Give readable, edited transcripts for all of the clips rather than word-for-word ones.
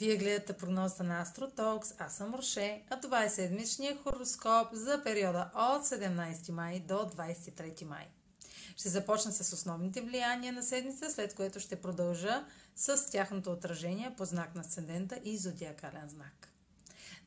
Вие гледате прогнозата на Астротокс, аз съм Руше, а това е седмичният хороскоп за периода от 17 май до 23 май. Ще започна с основните влияния на седмица, след което ще продължа с тяхното отражение по знак на асцендента и зодиакален знак.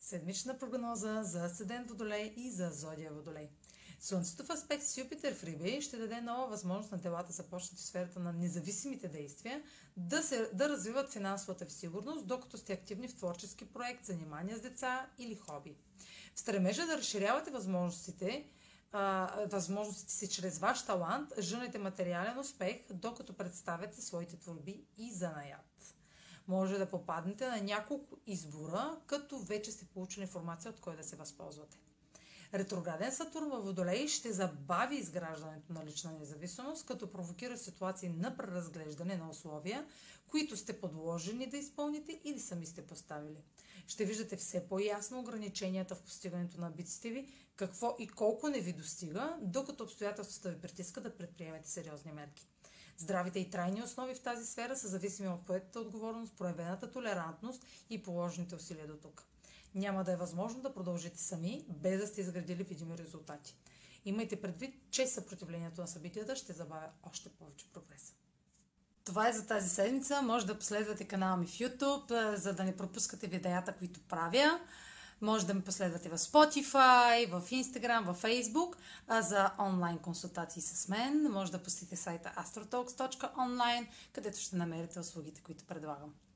Седмична прогноза за асцендент Водолей и за зодия Водолей. Слънцето в аспект с Юпитер в Риби ще даде нова възможност на делата, започнати в сферата на независимите действия, да развиват финансовата ви сигурност, докато сте активни в творчески проект, занимания с деца или хобби. В стремежа да разширявате възможностите си чрез ваш талант, жънете материален успех, докато представяте своите творби и занаят. Може да попаднете на няколко избора, като вече сте получили информация от кой да се възползвате. Ретрограден Сатурн във Водолей ще забави изграждането на лична независимост, като провокира ситуации на преразглеждане на условия, които сте подложени да изпълните или сами сте поставили. Ще виждате все по-ясно ограниченията в постигането на амбициите ви, какво и колко не ви достига, докато обстоятелствата ви притиска да предприемете сериозни мерки. Здравите и трайни основи в тази сфера са зависими от поетата отговорност, проявената толерантност и положените усилия до тук. Няма да е възможно да продължите сами, без да сте изградили видими резултати. Имайте предвид, че съпротивлението на събитията ще забавя още повече прогреса. Това е за тази седмица. Може да последвате канала ми в YouTube, за да не пропускате видеята, които правя. Може да ме последвате в Spotify, в Instagram, в Facebook. А за онлайн консултации с мен може да посетите сайта astrotalks.online, където ще намерите услугите, които предлагам.